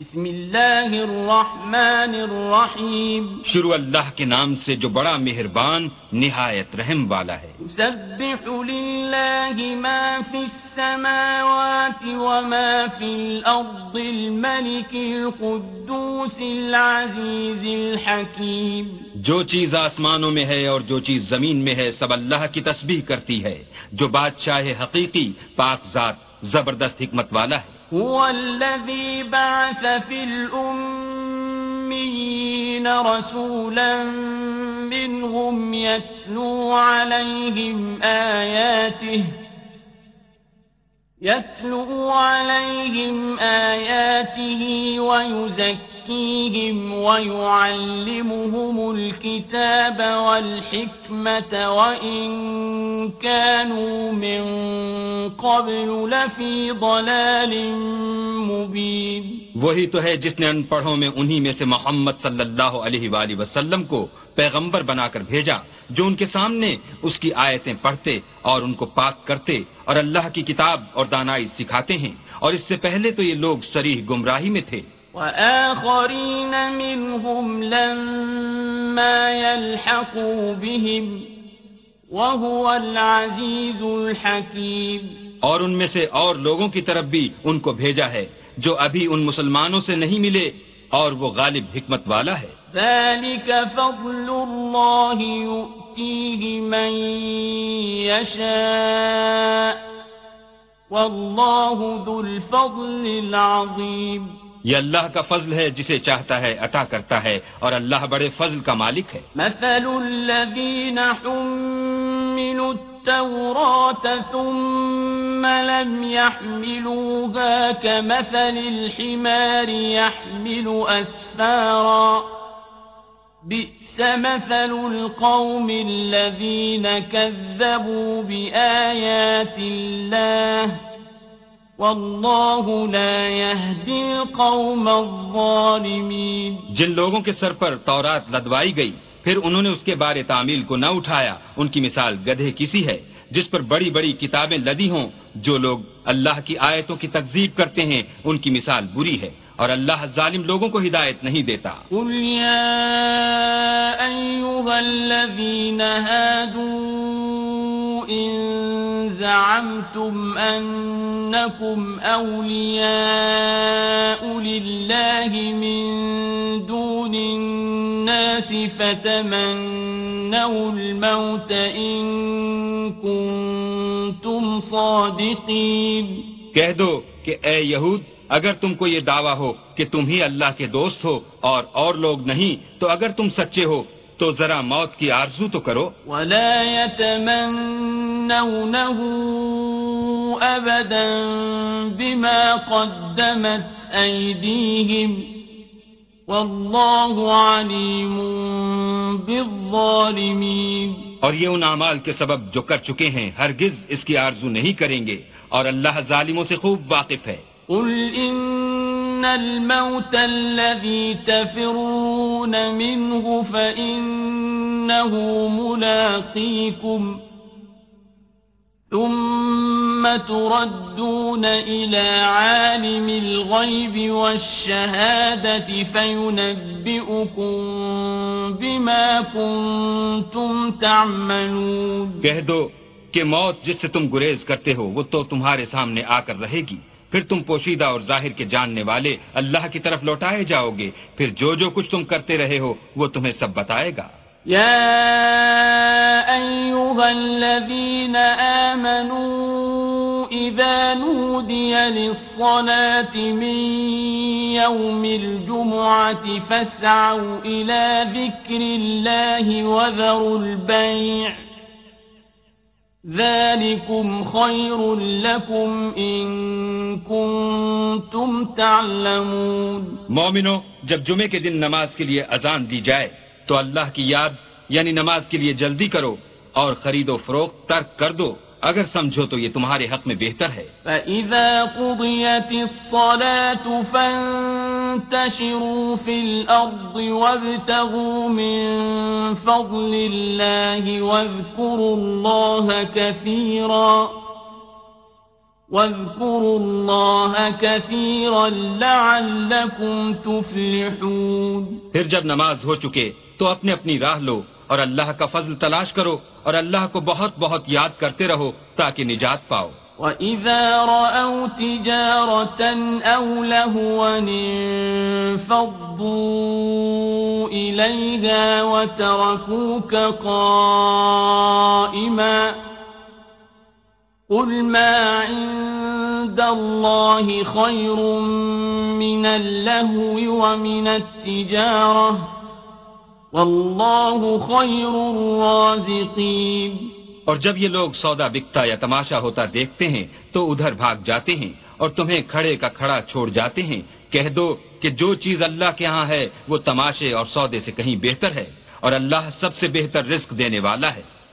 بسم اللہ الرحمن الرحیم شروع اللہ کے نام سے جو بڑا مہربان نہایت رحم والا ہے. یسبح للہ ما فی السماوات وما فی الارض الملک القدوس العزیز الحکیم. جو چیز آسمانوں میں ہے اور جو چیز زمین میں ہے سب اللہ کی تسبیح کرتی ہے جو بادشاہ حقیقی پاک ذات زبردست حکمت والا ہے. هو الذي بعث في الأميين رسولا منهم يتلو عليهم آياته ويزكيهم ويعلمهم الكتاب والحكمة وإن كانوا من قبل لفي ضلال مبين. وہی تو ہے جس نے ان پڑھوں میں انہی میں سے محمد صلی اللہ علیہ وآلہ وسلم کو پیغمبر بنا کر بھیجا جو ان کے سامنے اس کی آیتیں پڑھتے اور ان کو پاک کرتے اور اللہ کی کتاب اور دانائی سکھاتے ہیں اور اس سے پہلے تو یہ لوگ صریح گمراہی میں تھے. وآخرین منہم لما یلحقوا بہم وہو العزیز الحکیم. اور ان میں سے اور لوگوں کی طرف بھی ان کو بھیجا ہے جو ابھی ان مسلمانوں سے نہیں ملے اور وہ غالب حکمت والا ہے. ذلك فضل الله يؤتيه من يشاء والله ذو الفضل العظيم. یہ اللہ کا فضل ہے جسے چاہتا ہے عطا کرتا ہے اور اللہ بڑے فضل کا مالک ہے. مثل الذين حملوا التوراة ثم لم يحملوها كمثل الحمار يحمل أسفارا بئس مثل القوم الذين كذبوا بآيات الله والله لا يهدي القوم الظالمين. جن لوگوں کے سر پر تورات لدوائی گئی پھر انہوں نے اس کے بارے تعمیل کو نہ اٹھایا ان کی مثال گدھے کسی ہے جس پر بڑی بڑی کتابیں لدی ہوں. جو لوگ اللہ کی آیتوں کی تکذیب کرتے ہیں ان کی مثال بری ہے اور اللہ ظالم لوگوں کو ہدایت نہیں دیتا. قل یا ایھا الذین ہادوا ان زعمتم انکم اولیاء للہ من دون الناس فتمنوا الموت ان کنتم صادقین. کہہ دو کہ اے یہود اگر تم کو یہ دعویٰ ہو کہ تم ہی اللہ کے دوست ہو اور لوگ نہیں تو اگر تم سچے ہو تو ذرا موت کی آرزو تو کرو. وَلَا يَتَمَنَّوْنَهُ أَبَدًا بِمَا قَدَّمَتْ أَيْدِيهِمْ وَاللَّهُ عَلِيمٌ بِالظَّالِمِينَ. اور یہ ان اعمال کے سبب جو کر چکے ہیں ہرگز اس کی آرزو نہیں کریں گے اور اللہ ظالموں سے خوب واقف ہے. قل إن الموت الذي تفرون منه فإنه ملاقيكم ثم تردون إلى عالم الغيب والشهادة فينبئكم بما كنتم تعملون. کہہ دو کہ موت جس سے تم گریز کرتے ہو وہ تو تمہارے سامنے آ کر رہے گی پھر تم پوشیدہ اور ظاہر کے جاننے والے اللہ کی طرف لوٹائے جاؤ گے پھر جو کچھ تم کرتے رہے ہو وہ تمہیں سب بتائے گا. یا ایھا الذین آمنوا اذا نودی للصلاة من یوم الجمعة فاسعوا الى ذکر اللہ وذروا البیع ذلكم خير لكم إن كنتم تعلمون. مومنو جب جمعے کے دن نماز کے لیے اذان دی جائے تو اللہ کی یاد یعنی نماز کے لیے جلدی کرو اور خرید و فروخت ترک کر دو اگر سمجھو تو یہ تمہارے حق میں بہتر ہے. فَإِذَا قُضِيَتِ الصَّلَاةُ فَانْتَشِرُوا فِي الْأَرْضِ وَابْتَغُوا مِنْ فَضْلِ اللَّهِ وَاذْكُرُوا اللَّهَ كَثِيرًا واذكروا الله كثيرا لعلكم تفلحون. پھر جب نماز ہو چکے تو اپنے اپنی راہ لو اور اللہ کا فضل تلاش کرو اور اللہ کو بہت بہت یاد کرتے رہو تاکہ نجات پاؤ. وَإِذَا رَأَوْا تِجَارَةً أَوْ لَهْوًا فَضُّوا إِلَيْهَا وَتَرَكُوكَ قَائِمًا قُلْ مَا عِندَ اللَّهِ خَيْرٌ مِنَ اللَّهْوِ وَمِنَ التِّجَارَةِ وَاللَّهُ خَيْرُ الرَّازِقِينَ. اور جب یہ لوگ سودا بکتا یا تماشا ہوتا دیکھتے ہیں تو ادھر بھاگ جاتے ہیں اور تمہیں کھڑے کا کھڑا چھوڑ جاتے ہیں. کہہ دو کہ جو چیز اللہ کے ہاں ہے وہ تماشے اور سودے سے کہیں بہتر ہے اور اللہ سب سے بہتر رزق دینے والا ہے.